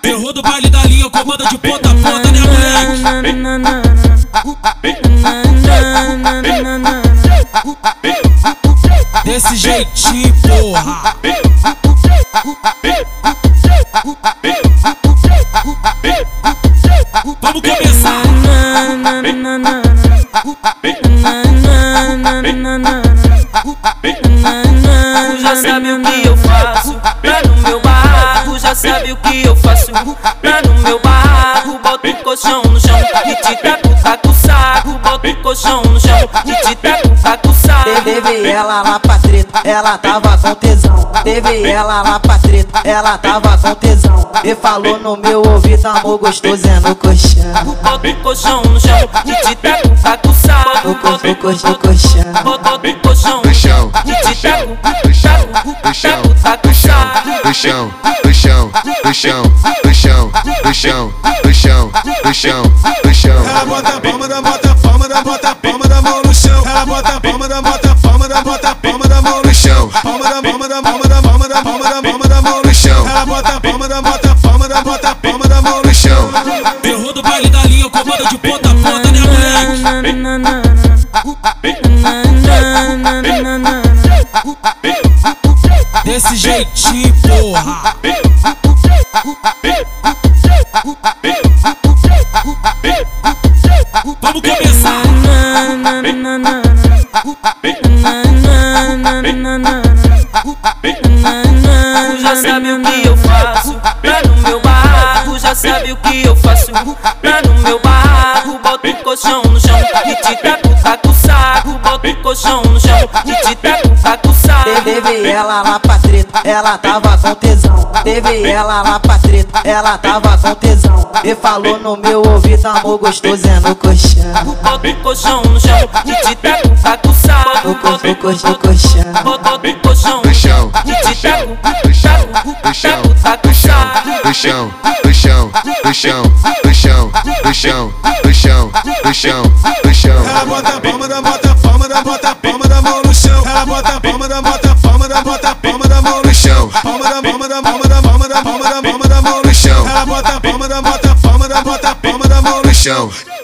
Terror do baile da linha, comanda de ponta a ponta, né, moleque? Desse jeitinho, porra. Vamos começar. Já sabe o que eu faço, tá no meu barraco. Já sabe o que eu faço, tá no meu barraco. Bota o colchão no chão e te taca o saco. Bota o colchão no chão e te taca o saco. Teve ela lá pra treta, ela tava com tesão. Teve ela lá pra treta, ela tava com tesão. E falou no meu ouvido, amor gostoso é no colchão. Bota o colchão no chão e te taca o saco. Bota o colchão no chão, bota o colchão no chão. Puxão. Ela bota a palma da mão no chão. Ela bota a palma da mão no chão. Palma da mão no chão. Ela bota a palma da mão no chão. Terror do baile da linha, comando de ponta a ponta, né, moleque? Desse jeitinho, porra. Vamos começar. Já sabe o que eu faço, tá no meu barraco. Já sabe o que eu faço, tá no meu barraco. Bota o colchão no chão e te taca o saco. Bota o colchão no chão e te taca o saco. Teve ela lá pra treta, ela tava com tesão. Teve ela lá pra treta, ela tava com tesão. E falou no meu ouvido, amor gostoso é no colchão. Bota o colchão no chão e te taca o saco. Bota o colchão no chão, bota o colchão no chão. Ela bota a palma da mão no chão. Ela bota a palma da mão no chão. Palma da mão no chão. Ela bota a palma da mão no chão.